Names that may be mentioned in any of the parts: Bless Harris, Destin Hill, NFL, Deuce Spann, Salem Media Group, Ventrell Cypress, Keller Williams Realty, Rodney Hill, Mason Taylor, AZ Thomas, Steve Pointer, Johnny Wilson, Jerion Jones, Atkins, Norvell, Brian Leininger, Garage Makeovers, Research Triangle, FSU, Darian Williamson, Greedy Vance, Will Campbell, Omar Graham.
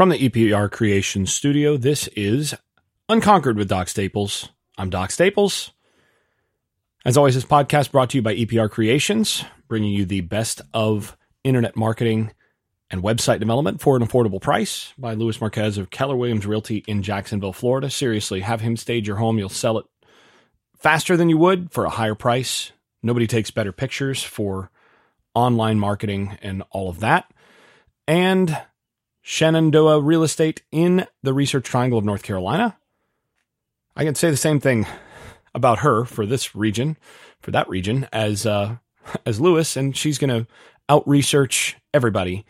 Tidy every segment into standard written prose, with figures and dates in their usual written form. From the EPR Creations studio, this is Unconquered with Doc Staples. I'm Doc Staples. As always, this podcast brought to you by EPR Creations, bringing you the best of internet marketing and website development for an affordable price by Luis Marquez of Keller Williams Realty in Jacksonville, Florida. Seriously, have him stage your home. You'll sell it faster than you would for a higher price. Nobody takes better pictures for online marketing and all of that. And Shenandoah Real Estate in the Research Triangle of North Carolina. I can say the same thing about her for this region, for that region, as Lewis, and she's going to out-research everybody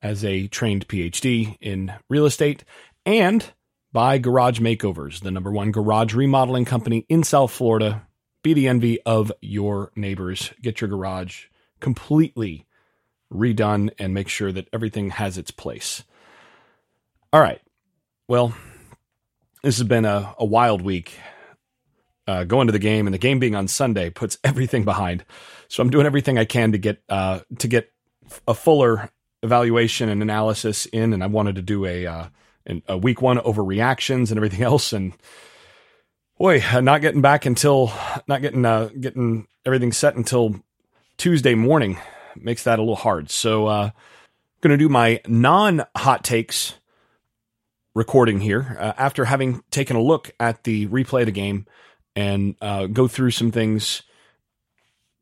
as a trained PhD in real estate, and by Garage Makeovers, the number one garage remodeling company in South Florida. Be the envy of your neighbors. Get your garage completely redone and make sure that everything has its place. All right. Well, this has been a wild week. Going to the game, and the game being on Sunday puts everything behind. So I'm doing everything I can to get a fuller evaluation and analysis in. And I wanted to do a week one overreactions and everything else. And boy, not getting everything set until Tuesday morning makes that a little hard. So going to do my non-hot takes recording here after having taken a look at the replay of the game and go through some things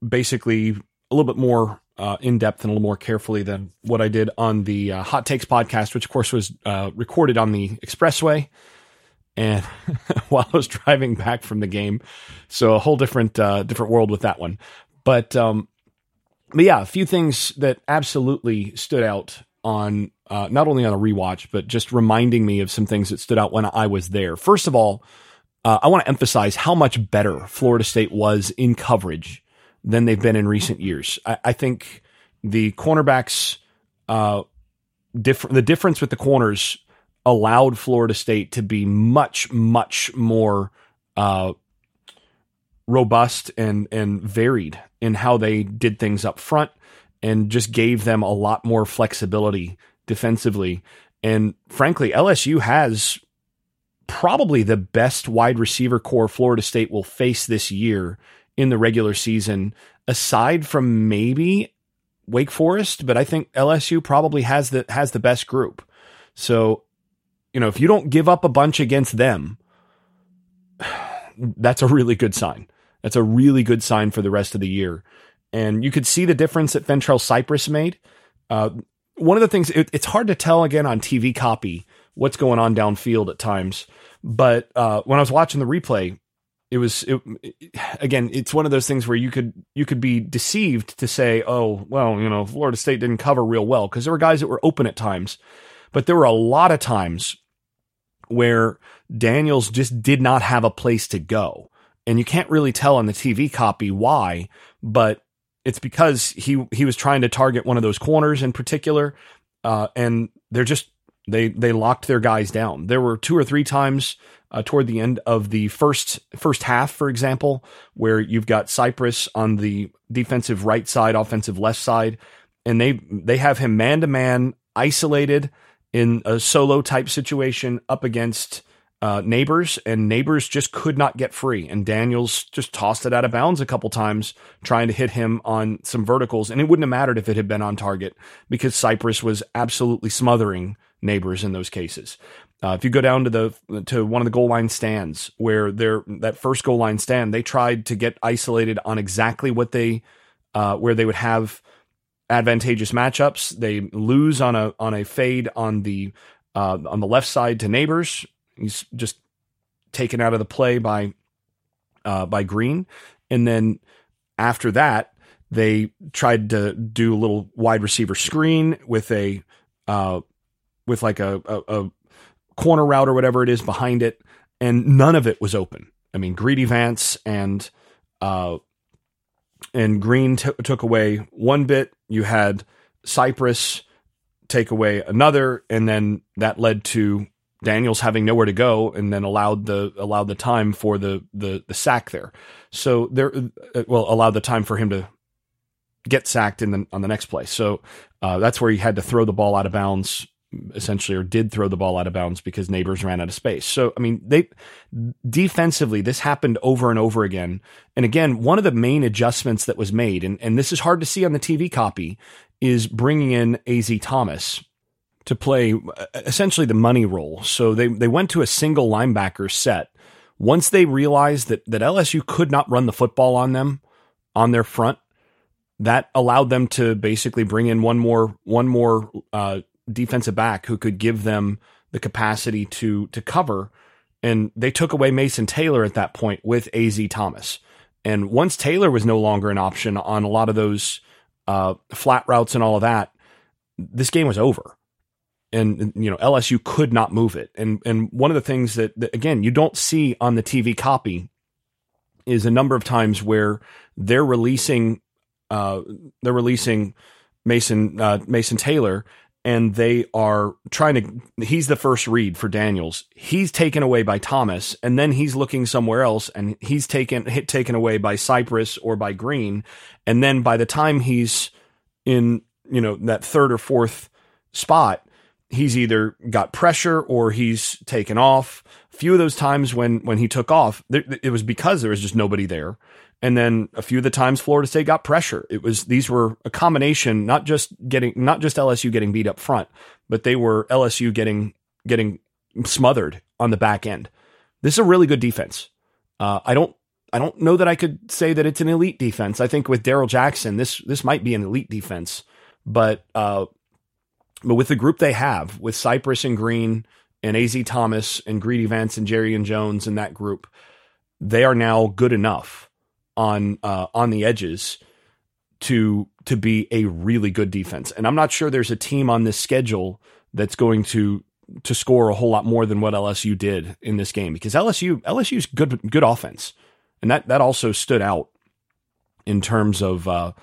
basically a little bit more in-depth and a little more carefully than what I did on the Hot Takes podcast, which, of course, was recorded on the expressway and while I was driving back from the game. So a whole different world with that one. But yeah, a few things that absolutely stood out on not only on a rewatch, but just reminding me of some things that stood out when I was there. First of all, I want to emphasize how much better Florida State was in coverage than they've been in recent years. I think the cornerbacks, the difference with the corners allowed Florida State to be much, much more robust and varied in how they did things up front, and just gave them a lot more flexibility defensively. And frankly, LSU has probably the best wide receiver core Florida State will face this year in the regular season, aside from maybe Wake Forest, but I think LSU probably has the best group. So, you know, if you don't give up a bunch against them, that's a really good sign. That's a really good sign for the rest of the year. And you could see the difference that Ventrell Cypress made. One of the things, it's hard to tell again on TV copy what's going on downfield at times. But when I was watching the replay, it's one of those things where you could be deceived to say, oh, well, you know, Florida State didn't cover real well, because there were guys that were open at times. But there were a lot of times where Daniels just did not have a place to go. And you can't really tell on the TV copy why, but it's because he was trying to target one of those corners in particular, and they're just they locked their guys down. There were two or three times toward the end of the first half, for example, where you've got Cypress on the defensive right side, offensive left side, and they have him man to man, isolated in a solo type situation up against neighbors, and neighbors just could not get free. And Daniels just tossed it out of bounds a couple times, trying to hit him on some verticals. And it wouldn't have mattered if it had been on target, because Cypress was absolutely smothering neighbors in those cases. If you go down to one of the goal line stands, where that first goal line stand, they tried to get isolated on exactly what where they would have advantageous matchups. They lose on a fade on the left side to neighbors. He's just taken out of the play by Green. And then after that, they tried to do a little wide receiver screen with like a corner route or whatever it is behind it. And none of it was open. I mean, Greedy Vance and Green took away one bit. You had Cypress take away another, and then that led to Daniels having nowhere to go, and then allowed the time for the sack there. So allowed the time for him to get sacked on the next play. So that's where he had to throw the ball out of bounds essentially, or did throw the ball out of bounds because Neighbors ran out of space. So, I mean, they defensively, this happened over and over again. And again, one of the main adjustments that was made, and this is hard to see on the TV copy, is bringing in AZ Thomas to play essentially the money role. So they went to a single linebacker set. Once they realized that LSU could not run the football on them, on their front, that allowed them to basically bring in one more defensive back who could give them the capacity to cover. And they took away Mason Taylor at that point with AZ Thomas. And once Taylor was no longer an option on a lot of those flat routes and all of that, this game was over. And, you know, LSU could not move it. And one of the things that, again, you don't see on the TV copy is a number of times where they're releasing Mason Taylor, and they are he's the first read for Daniels. He's taken away by Thomas, and then he's looking somewhere else, and he's taken away by Cypress or by Green. And then by the time he's in, you know, that third or fourth spot, he's either got pressure or he's taken off. A few of those times when he took off, it was because there was just nobody there. And then a few of the times Florida State got pressure. These were a combination, not just LSU getting beat up front, but they were LSU getting smothered on the back end. This is a really good defense. I don't know that I could say that it's an elite defense. I think with Darryl Jackson, this might be an elite defense, but with the group they have with Cypress and Green and AZ Thomas and Greedy Vance and Jerion Jones and that group, they are now good enough on the edges to be a really good defense. And I'm not sure there's a team on this schedule that's going to score a whole lot more than what LSU did in this game, because LSU's good offense. And that also stood out in terms of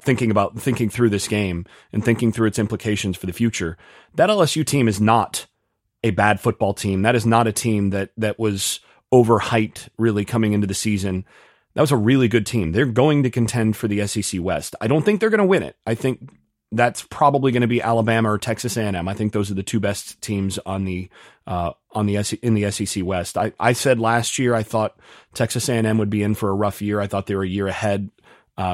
thinking through this game and thinking through its implications for the future. That LSU team is not a bad football team. That is not a team that was overhyped really coming into the season. That was a really good team. They're going to contend for the SEC West. I don't think they're going to win it. I think that's probably going to be Alabama or Texas A&M. I think those are the two best teams in the SEC West. I said last year, I thought Texas A&M would be in for a rough year. I thought they were a year ahead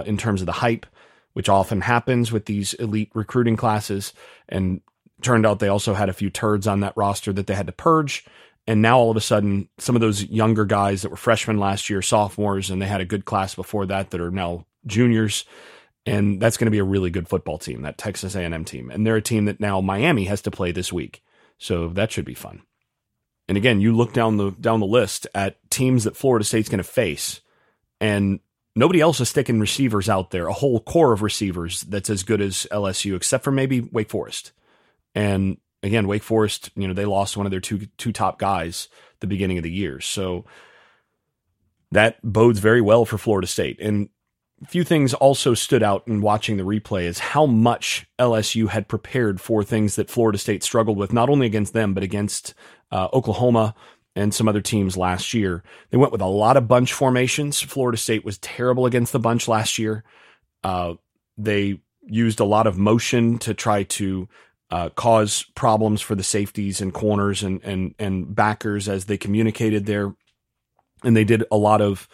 in terms of the hype, which often happens with these elite recruiting classes. And turned out they also had a few turds on that roster that they had to purge. And now all of a sudden, some of those younger guys that were freshmen last year, sophomores, and they had a good class before that are now juniors. And that's going to be a really good football team, that Texas A&M team. And they're a team that now Miami has to play this week. So that should be fun. And again, you look down the list at teams that Florida State's going to face, and nobody else is sticking receivers out there, a whole core of receivers that's as good as LSU, except for maybe Wake Forest. And again, Wake Forest, you know, they lost one of their two top guys at the beginning of the year. So that bodes very well for Florida State. And a few things also stood out in watching the replay is how much LSU had prepared for things that Florida State struggled with, not only against them, but against Oklahoma and some other teams last year. They went with a lot of bunch formations. Florida State was terrible against the bunch last year. They used a lot of motion to try to cause problems for the safeties and corners and backers as they communicated there. And they did a lot of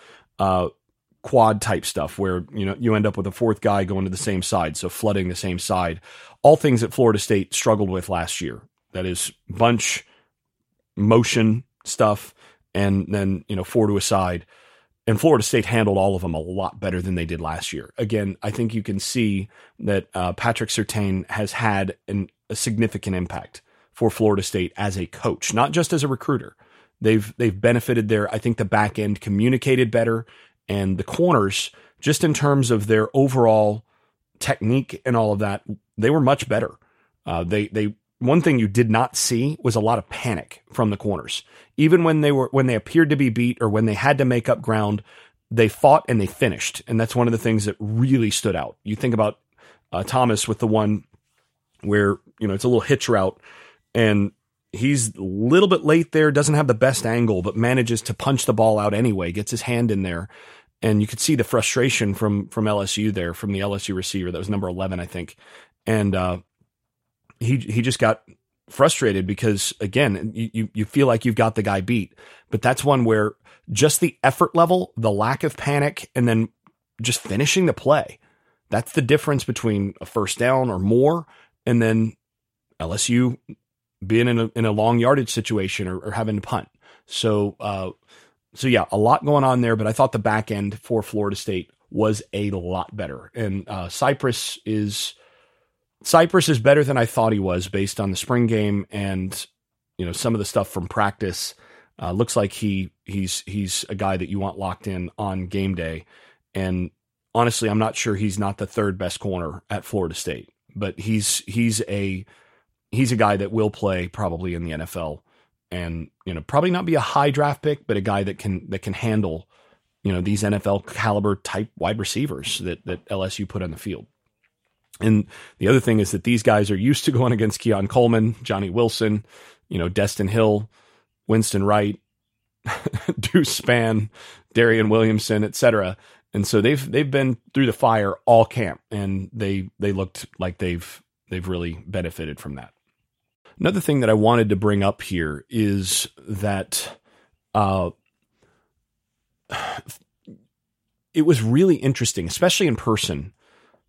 quad type stuff where, you know, you end up with a fourth guy going to the same side. So flooding the same side, all things that Florida State struggled with last year. That is bunch motion stuff. And then, you know, four to a side, and Florida State handled all of them a lot better than they did last year. Again, I think you can see that Patrick Sertain has had a significant impact for Florida State as a coach, not just as a recruiter. They've benefited there. I think the back end communicated better, and the corners, just in terms of their overall technique and all of that, they were much better. One thing you did not see was a lot of panic from the corners. Even when they appeared to be beat or when they had to make up ground, they fought and they finished. And that's one of the things that really stood out. You think about Thomas with the one where, you know, it's a little hitch route and he's a little bit late there, doesn't have the best angle, but manages to punch the ball out anyway, gets his hand in there. And you could see the frustration from LSU there, from the LSU receiver. That was number 11, I think. And he just got frustrated because, again, you feel like you've got the guy beat. But that's one where just the effort level, the lack of panic, and then just finishing the play. That's the difference between a first down or more, and then LSU being in a long yardage situation or having to punt. So yeah, a lot going on there, but I thought the back end for Florida State was a lot better. And Cypress is better than I thought he was based on the spring game and, you know, some of the stuff from practice. Looks like he's a guy that you want locked in on game day. And honestly, I'm not sure he's not the third best corner at Florida State, but he's a guy that will play probably in the NFL and, you know, probably not be a high draft pick, but a guy that can handle, you know, these NFL caliber type wide receivers that LSU put on the field. And the other thing is that these guys are used to going against Keon Coleman, Johnny Wilson, you know, Destin Hill, Winston Wright, Deuce Spann, Darian Williamson, etc. And so they've been through the fire all camp, and they looked like they've really benefited from that. Another thing that I wanted to bring up here is that it was really interesting, especially in person,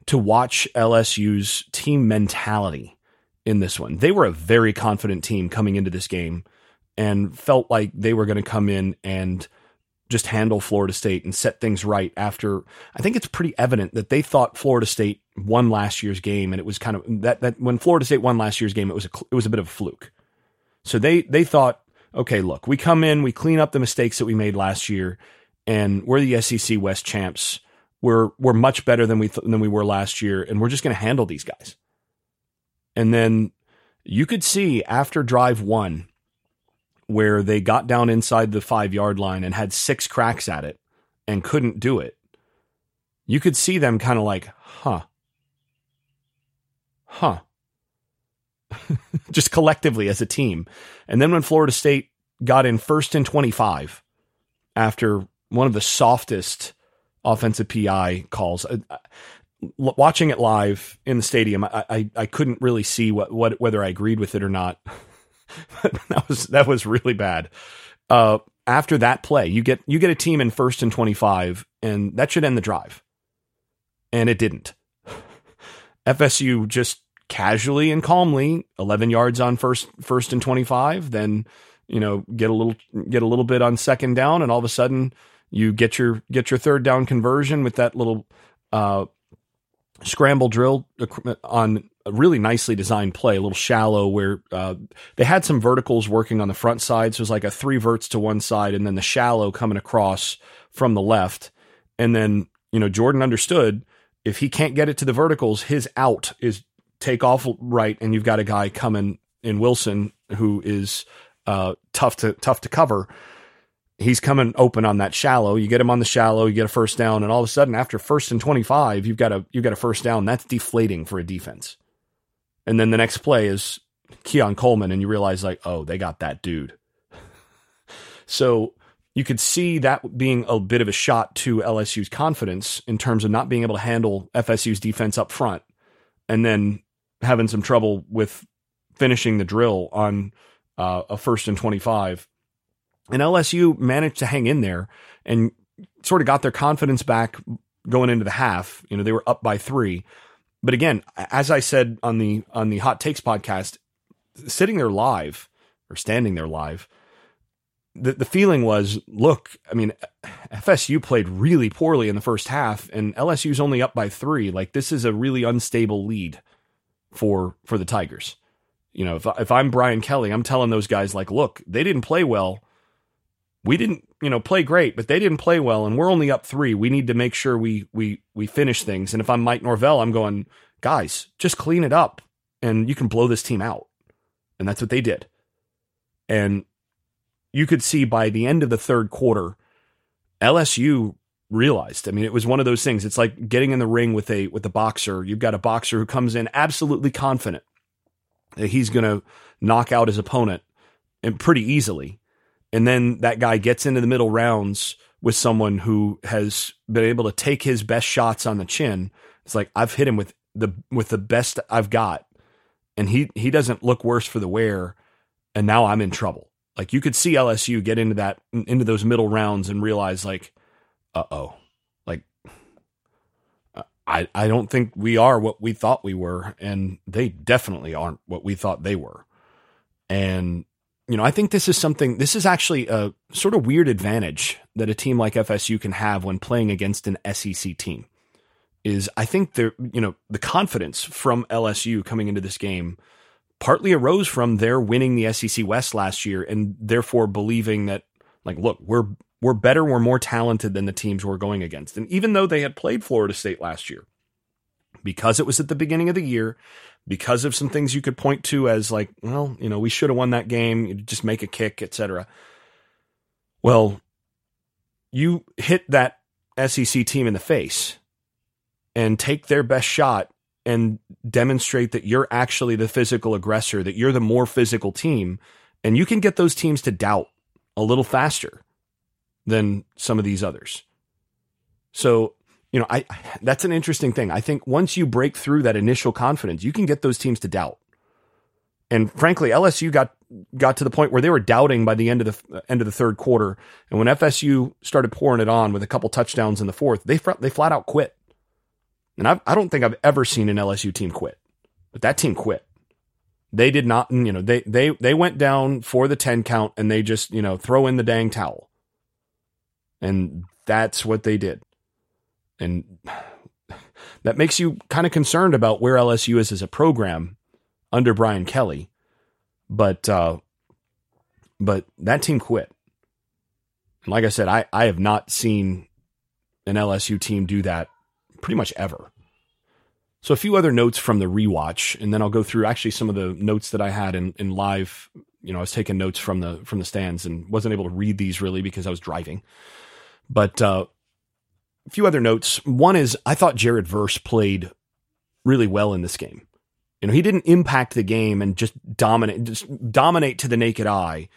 to watch LSU's team mentality in this one. They were a very confident team coming into this game and felt like they were going to come in and just handle Florida State and set things right after. I think it's pretty evident that they thought Florida State won last year's game, and it was kind of that when Florida State won last year's game, it was a bit of a fluke. So they thought, okay, look, we come in, we clean up the mistakes that we made last year, and we're the SEC West champs. We're much better than we were last year, and we're just going to handle these guys. And then you could see after drive one, where they got down inside the 5 yard line and had 6 cracks at it and couldn't do it. You could see them kind of like, huh, just collectively as a team. And then when Florida State got in first and 25 after one of the softest offensive PI calls, watching it live in the stadium, I couldn't really see whether I agreed with it or not. that was really bad. After that play, you get a team in first and 25, and that should end the drive. And it didn't. FSU just casually and calmly, 11 yards on first and 25, then, you know, get a little bit on second down, and all of a sudden you get your third down conversion with that little scramble drill on a really nicely designed play, a little shallow where they had some verticals working on the front side. So it was like a 3 verts to one side and then the shallow coming across from the left. And then, you know, Jordan understood if he can't get it to the verticals, his out is take off right. And you've got a guy coming in Wilson who is tough to cover. He's coming open on that shallow. You get him on the shallow, you get a first down, and all of a sudden after first and 25, you've got a first down. That's deflating for a defense. And then the next play is Keon Coleman, and you realize like, oh, they got that dude. So you could see that being a bit of a shot to LSU's confidence in terms of not being able to handle FSU's defense up front and then having some trouble with finishing the drill on a first and 25. And LSU managed to hang in there and sort of got their confidence back going into the half. You know, they were up by 3. But again, as I said on the Hot Takes podcast, sitting there live or standing there live, the feeling was, look, I mean, FSU played really poorly in the first half and LSU's only up by 3. Like, this is a really unstable lead for the Tigers. You know, if I'm Brian Kelly, I'm telling those guys like, look, they didn't play well. We didn't, you know, play great, but they didn't play well, and we're only up 3. We need to make sure we finish things. And if I'm Mike Norvell, I'm going, guys, just clean it up, and you can blow this team out. And that's what they did. And you could see by the end of the third quarter, LSU realized. I mean, it was one of those things. It's like getting in the ring with a boxer. You've got a boxer who comes in absolutely confident that he's going to knock out his opponent and pretty easily. And then that guy gets into the middle rounds with someone who has been able to take his best shots on the chin. It's like, I've hit him with the best I've got. and he doesn't look worse for the wear, and now I'm in trouble. Like, you could see LSU get into those middle rounds and realize, like, I don't think we are what we thought we were, and they definitely aren't what we thought they were. And, you know, I think this is actually a sort of weird advantage that a team like FSU can have when playing against an SEC team, is I think the confidence from LSU coming into this game partly arose from their winning the SEC West last year, and therefore believing that, like, look, we're better, we're more talented than the teams we're going against. And even though they had played Florida State last year, because it was at the beginning of the year, because of some things you could point to as like, well, you know, we should have won that game, you just make a kick, etc. Well, you hit that SEC team in the face and take their best shot and demonstrate that you're actually the physical aggressor, that you're the more physical team, and you can get those teams to doubt a little faster than some of these others. So, you know, that's an interesting thing. I think once you break through that initial confidence, you can get those teams to doubt. And frankly, LSU got to the point where they were doubting by the end of the third quarter. And when FSU started pouring it on with a couple touchdowns in the fourth, they flat out quit. And I don't think I've ever seen an LSU team quit, but that team quit. They did not, you know, they went down for the 10 count and they just, you know, throw in the dang towel. And that's what they did. And that makes you kind of concerned about where LSU is as a program under Brian Kelly. But that team quit. And like I said, I have not seen an LSU team do that pretty much ever. So a few other notes from the rewatch, and then I'll go through actually some of the notes that I had in live. You know, I was taking notes from the stands and wasn't able to read these really because I was driving. But a few other notes. One is I thought Jared Verse played really well in this game. You know, he didn't impact the game and just dominate to the naked eye,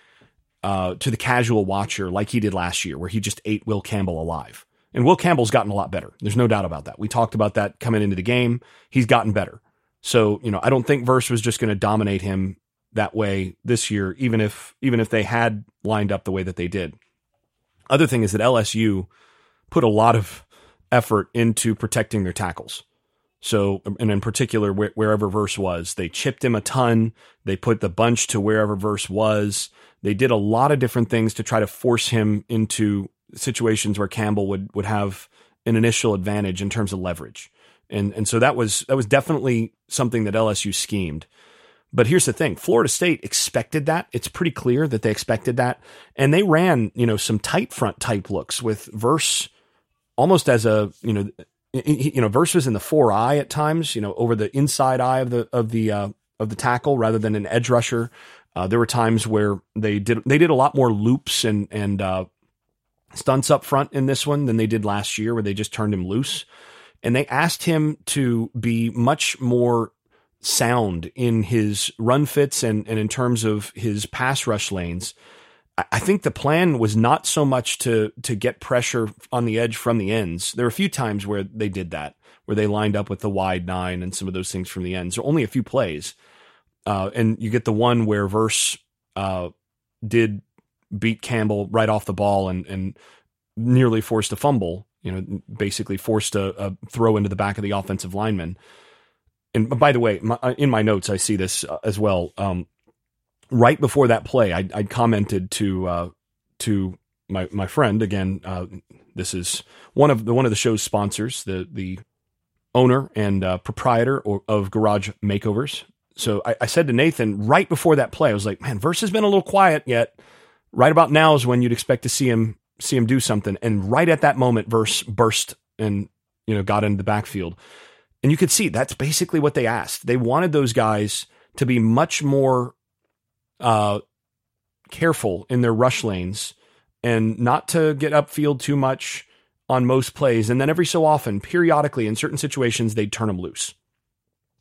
to the casual watcher, like he did last year, where he just ate Will Campbell alive. And Will Campbell's gotten a lot better. There's no doubt about that. We talked about that coming into the game. He's gotten better. So, you know, I don't think Verse was just going to dominate him that way this year, even if they had lined up the way that they did. Other thing is that LSU put a lot of effort into protecting their tackles. So, and in particular, wherever Verse was, they chipped him a ton. They put the bunch to wherever Verse was. They did a lot of different things to try to force him into situations where Campbell would have an initial advantage in terms of leverage. And so that was definitely something that LSU schemed. But here's the thing. Florida State expected that. It's pretty clear that they expected that. And they ran, you know, some tight front type looks with Verse almost as a, you know, Verse was in the four-eye at times, you know, over the inside eye of the tackle rather than an edge rusher. There were times where they did a lot more loops and stunts up front in this one than they did last year, where they just turned him loose. And they asked him to be much more sound in his run fits and in terms of his pass rush lanes. I think the plan was not so much to get pressure on the edge from the ends. There were a few times where they did that, where they lined up with the wide nine and some of those things from the ends. So only a few plays. And you get the one where Verse did beat Campbell right off the ball and nearly forced a fumble, you know, basically forced a throw into the back of the offensive lineman. And by the way, in my notes, I see this as well. Right before that play, I commented to my friend again. This is one of the show's sponsors, the owner and proprietor of Garage Makeovers. So I said to Nathan right before that play, I was like, "Man, Verse has been a little quiet yet. Right about now is when you'd expect to see him do something." And right at that moment, Verse burst and, you know, got into the backfield. And you could see that's basically what they asked. They wanted those guys to be much more careful in their rush lanes and not to get upfield too much on most plays. And then every so often, periodically in certain situations, they'd turn them loose,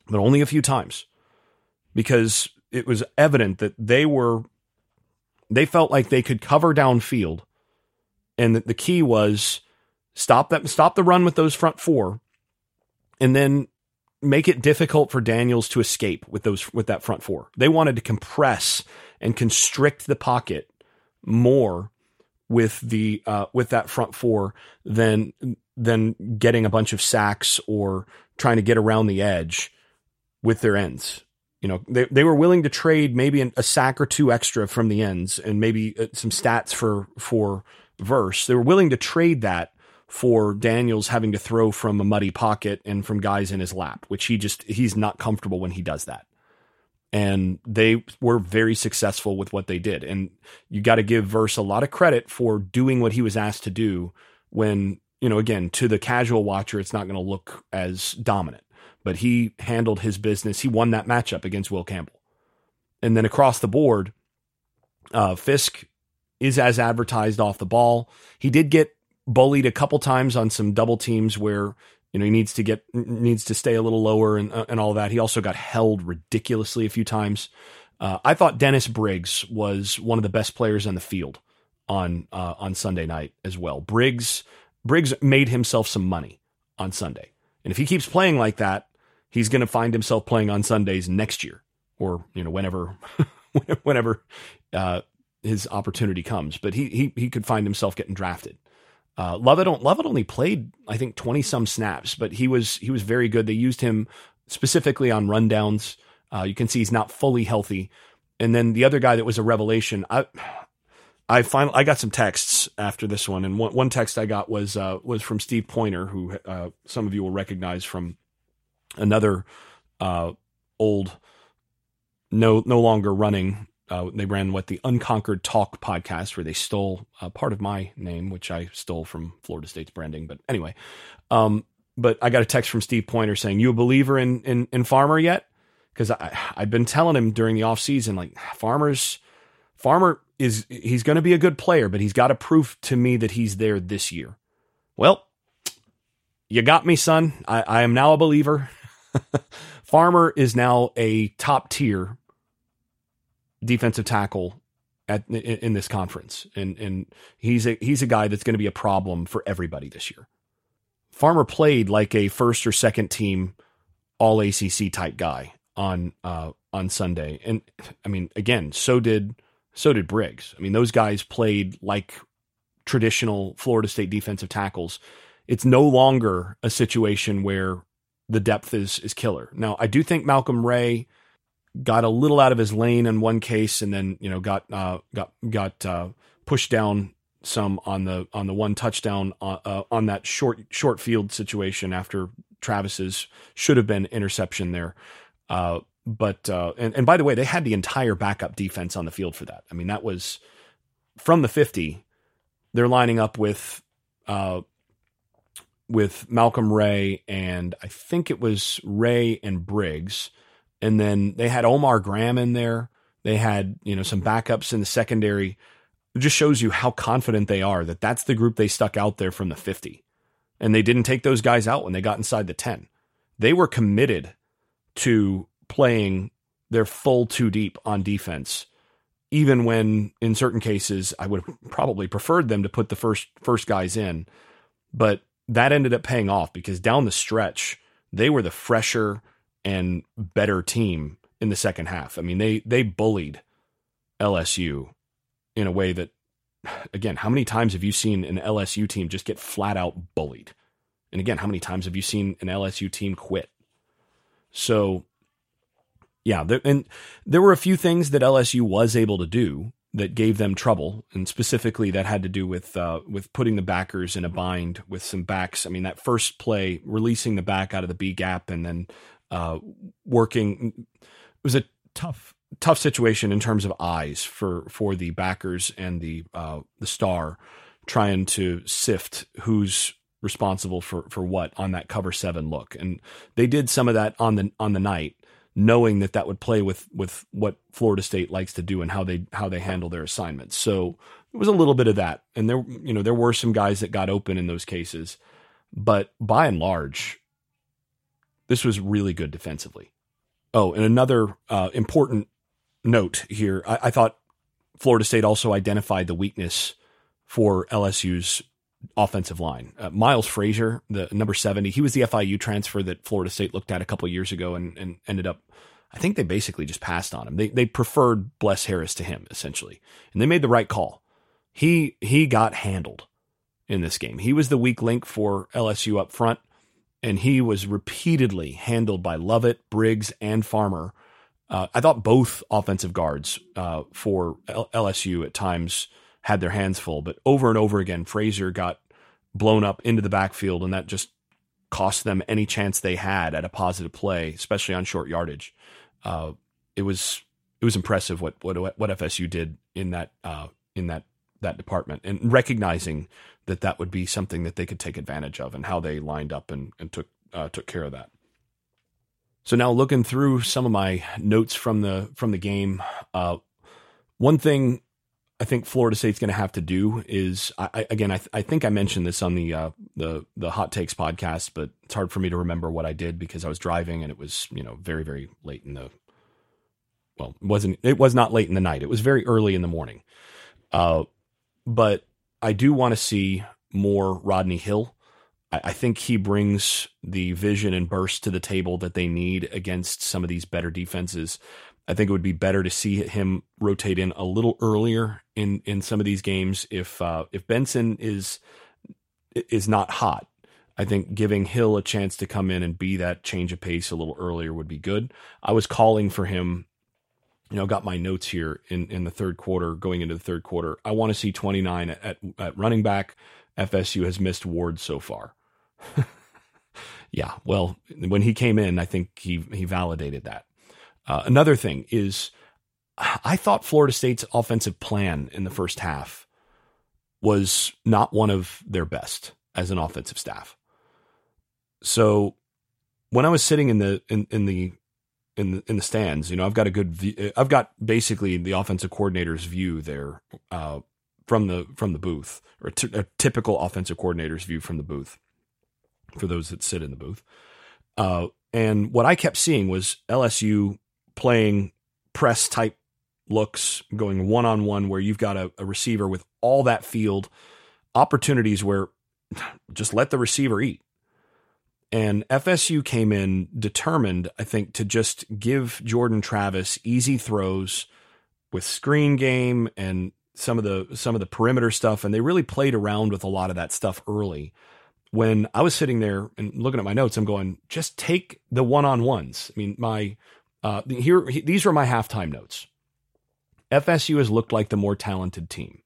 but only a few times, because it was evident that they felt like they could cover downfield. And the key was stop the run with those front four, and then make it difficult for Daniels to escape with those, with that front four. They wanted to compress and constrict the pocket more with the, with that front four than getting a bunch of sacks or trying to get around the edge with their ends. You know, they were willing to trade maybe a sack or two extra from the ends and maybe some stats for Verse. They were willing to trade that for Daniels having to throw from a muddy pocket and from guys in his lap, which he's not comfortable when he does that. And they were very successful with what they did. And you got to give Verse a lot of credit for doing what he was asked to do when, you know, again, to the casual watcher, it's not going to look as dominant, but he handled his business. He won that matchup against Will Campbell. And then across the board, Fisk is as advertised off the ball. He did get bullied a couple times on some double teams where, you know, he needs to stay a little lower and all that. He also got held ridiculously a few times. I thought Dennis Briggs was one of the best players on the field on Sunday night as well. Briggs made himself some money on Sunday. And if he keeps playing like that, he's going to find himself playing on Sundays next year or, you know, whenever his opportunity comes, but he could find himself getting drafted. Lovett only played, I think, 20 some snaps, but he was very good. They used him specifically on rundowns. You can see he's not fully healthy. And then the other guy that was a revelation, I got some texts after this one. And one text I got was from Steve Pointer, who, some of you will recognize from another, old, no longer running. They ran the Unconquered Talk podcast, where they stole part of my name, which I stole from Florida State's branding. But anyway, but I got a text from Steve Pointer saying, "You a believer in Farmer yet?" Because I've been telling him during the offseason, like, Farmer is, he's going to be a good player, but he's got to prove to me that he's there this year. Well, you got me, son. I am now a believer. Farmer is now a top tier defensive tackle in this conference. And he's a guy that's going to be a problem for everybody this year. Farmer played like a first or second team all ACC type guy on Sunday. And I mean, again, so did Briggs. I mean, those guys played like traditional Florida State defensive tackles. It's no longer a situation where the depth is killer. Now, I do think Malcolm Ray got a little out of his lane in one case, and then, you know, got pushed down some on the one touchdown on that short field situation after Travis's should have been interception there. But by the way, they had the entire backup defense on the field for that. I mean, that was from the 50. They're lining up with Malcolm Ray, and I think it was Ray and Briggs. And then they had Omar Graham in there. They had, you know, some backups in the secondary. It just shows you how confident they are that that's the group they stuck out there from the 50. And they didn't take those guys out when they got inside the 10. They were committed to playing their full two deep on defense, even when in certain cases I would have probably preferred them to put the first guys in. But that ended up paying off, because down the stretch, they were the fresher and better team in the second half. I mean, they bullied LSU in a way that, again, how many times have you seen an LSU team just get flat out bullied? And again, how many times have you seen an LSU team quit? So yeah, there were a few things that LSU was able to do that gave them trouble. And specifically that had to do with putting the backers in a bind with some backs. I mean, that first play, releasing the back out of the B gap and then, working, it was a tough situation in terms of eyes for the backers and the star trying to sift who's responsible for what on that cover 7 look. And they did some of that on the night, knowing that would play with what Florida State likes to do and how they handle their assignments. So it was a little bit of that. And there, you know, there were some guys that got open in those cases, but by and large, this was really good defensively. Oh, and another important note here. I thought Florida State also identified the weakness for LSU's offensive line. Miles Frazier, the number 70, he was the FIU transfer that Florida State looked at a couple of years ago and ended up, I think they basically just passed on him. They preferred Bless Harris to him, essentially. And they made the right call. He got handled in this game. He was the weak link for LSU up front, and he was repeatedly handled by Lovett, Briggs, and Farmer. I thought both offensive guards for LSU at times had their hands full, but over and over again, Frazier got blown up into the backfield, and that just cost them any chance they had at a positive play, especially on short yardage. It was impressive what FSU did in that department, and recognizing that would be something that they could take advantage of, and how they lined up and took care of that. So now looking through some of my notes from the game, one thing I think Florida State's going to have to do is, I think I mentioned this on the Hot Takes podcast, but it's hard for me to remember what I did because I was driving, and it was, very, very late it was not late in the night. It was very early in the morning. But I do want to see more Rodney Hill. I think he brings the vision and burst to the table that they need against some of these better defenses. I think it would be better to see him rotate in a little earlier in some of these games. If Benson is not hot, I think giving Hill a chance to come in and be that change of pace a little earlier would be good. I was calling for him. Got my notes here in the third quarter, going into the third quarter. I want to see 29 at running back. FSU has missed Ward so far. Yeah, well, when he came in, I think he validated that. Another thing is, I thought Florida State's offensive plan in the first half was not one of their best as an offensive staff. So when I was sitting in the stands, I've got a good view. I've got basically the offensive coordinator's view there from the booth, or a typical offensive coordinator's view from the booth for those that sit in the booth. And what I kept seeing was LSU playing press type looks, going one-on-one, where you've got a receiver with all that field, opportunities where just let the receiver eat. And FSU came in determined, I think, to just give Jordan Travis easy throws with screen game and some of the perimeter stuff. And they really played around with a lot of that stuff early. When I was sitting there and looking at my notes, I'm going, just take the one-on-ones. I mean, these were my halftime notes. FSU has looked like the more talented team.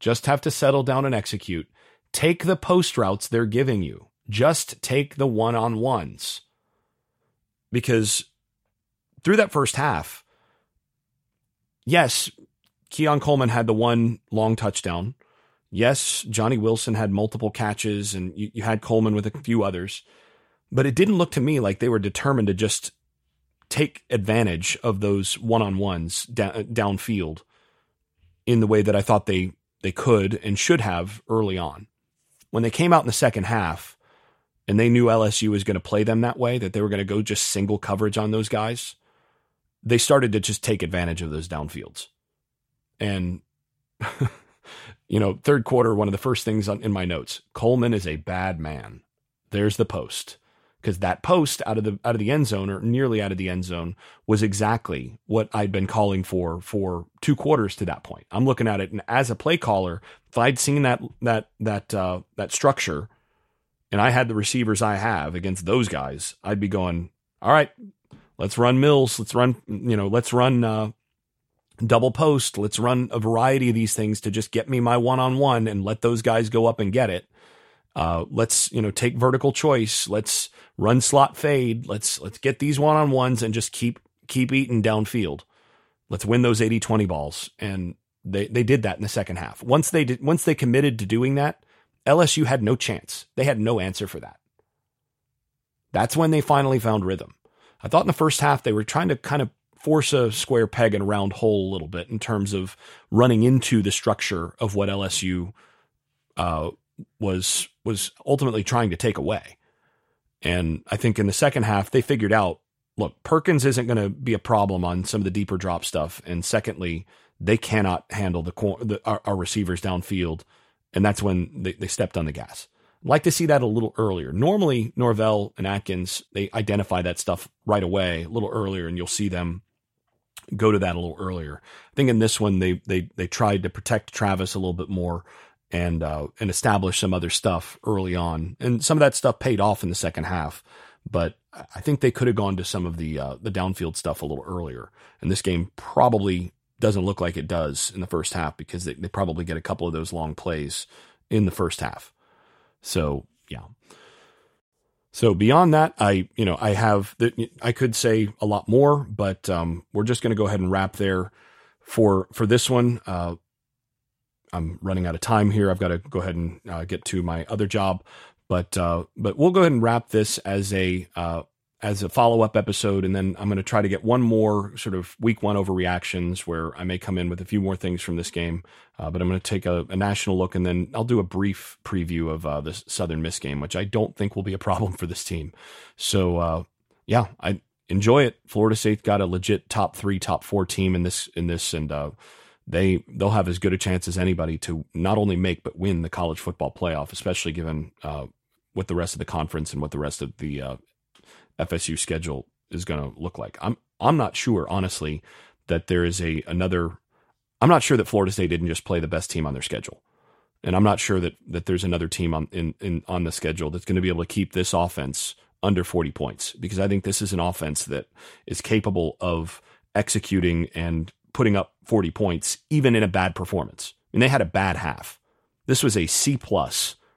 Just have to settle down and execute. Take the post routes they're giving you. Just take the one-on-ones, because through that first half, yes, Keon Coleman had the one long touchdown. Yes, Johnny Wilson had multiple catches, and you had Coleman with a few others, but it didn't look to me like they were determined to just take advantage of those one-on-ones downfield in the way that I thought they could and should have early on. When they came out in the second half, and they knew LSU was going to play them that way, that they were going to go just single coverage on those guys, they started to just take advantage of those downfields. And, third quarter, one of the first things in my notes, Coleman is a bad man. There's the post, because that post out of the end zone, or nearly out of the end zone, was exactly what I'd been calling for two quarters to that point. I'm looking at it, and as a play caller, if I'd seen that structure, and I had the receivers I have against those guys, I'd be going, all right, let's run Mills. Let's run, double post. Let's run a variety of these things to just get me my one-on-one and let those guys go up and get it. Let's, take vertical choice. Let's run slot fade. Let's get these one-on-ones and just keep eating downfield. Let's win those 80-20 balls. And they did that in the second half. Once they committed to doing that, LSU had no chance. They had no answer for that. That's when they finally found rhythm. I thought in the first half, they were trying to kind of force a square peg in a round hole a little bit in terms of running into the structure of what LSU was ultimately trying to take away. And I think in the second half, they figured out, look, Perkins isn't going to be a problem on some of the deeper drop stuff. And secondly, they cannot handle our receivers downfield And that's when they stepped on the gas. I'd like to see that a little earlier. Normally, Norvell and Atkins, they identify that stuff right away, a little earlier, and you'll see them go to that a little earlier. I think in this one, they tried to protect Travis a little bit more and establish some other stuff early on. And some of that stuff paid off in the second half, but I think they could have gone to some of the downfield stuff a little earlier. And this game probably doesn't look like it does in the first half because they probably get a couple of those long plays in the first half. So, yeah. So beyond that, I could say a lot more, but we're just going to go ahead and wrap there for this one. I'm running out of time here. I've got to go ahead and get to my other job, but we'll go ahead and wrap this as a follow-up episode. And then I'm going to try to get one more sort of week one overreactions where I may come in with a few more things from this game. But I'm going to take a national look, and then I'll do a brief preview of this Southern Miss game, which I don't think will be a problem for this team. So yeah, I enjoy it. Florida State got a legit top 3, top 4 team in this. And they'll have as good a chance as anybody to not only make, but win the college football playoff, especially given what the rest of the conference and what the rest of the FSU schedule is going to look like. I'm not sure, honestly, that there is I'm not sure that Florida State didn't just play the best team on their schedule. And I'm not sure that there's another team on the schedule that's going to be able to keep this offense under 40 points, because I think this is an offense that is capable of executing and putting up 40 points, even in a bad performance. I mean, they had a bad half. This was a C+,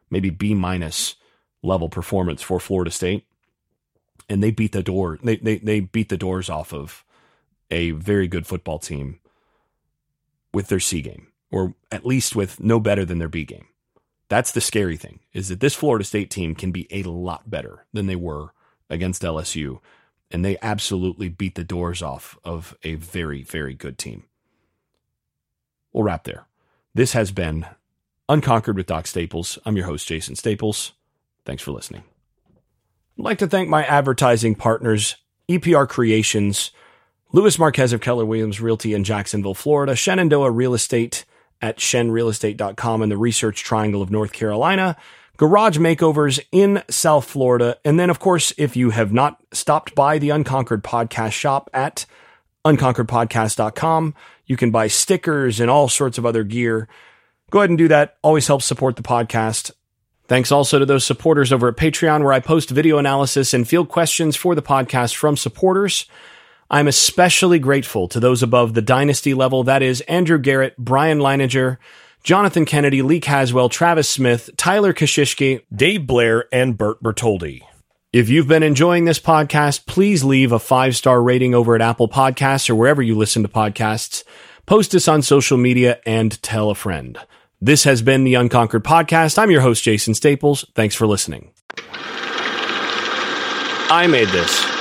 maybe B- level performance for Florida State. And they beat the door. They beat the doors off of a very good football team with their C game, or at least with no better than their B game. That's the scary thing, is that this Florida State team can be a lot better than they were against LSU. And they absolutely beat the doors off of a very, very good team. We'll wrap there. This has been Unconquered with Doc Staples. I'm your host, Jason Staples. Thanks for listening. I'd like to thank my advertising partners, EPR Creations, Luis Marquez of Keller Williams Realty in Jacksonville, Florida, Shenandoah Real Estate at shenrealestate.com in the Research Triangle of North Carolina, Garage Makeovers in South Florida, and then, of course, if you have not stopped by the Unconquered Podcast shop at unconqueredpodcast.com, you can buy stickers and all sorts of other gear. Go ahead and do that. Always helps support the podcast. Thanks also to those supporters over at Patreon, where I post video analysis and field questions for the podcast from supporters. I'm especially grateful to those above the dynasty level. That is Andrew Garrett, Brian Leininger, Jonathan Kennedy, Lee Caswell, Travis Smith, Tyler Kashishke, Dave Blair, and Bert Bertoldi. If you've been enjoying this podcast, please leave a 5-star rating over at Apple Podcasts or wherever you listen to podcasts. Post us on social media and tell a friend. This has been the Unconquered Podcast. I'm your host, Jason Staples. Thanks for listening. I made this.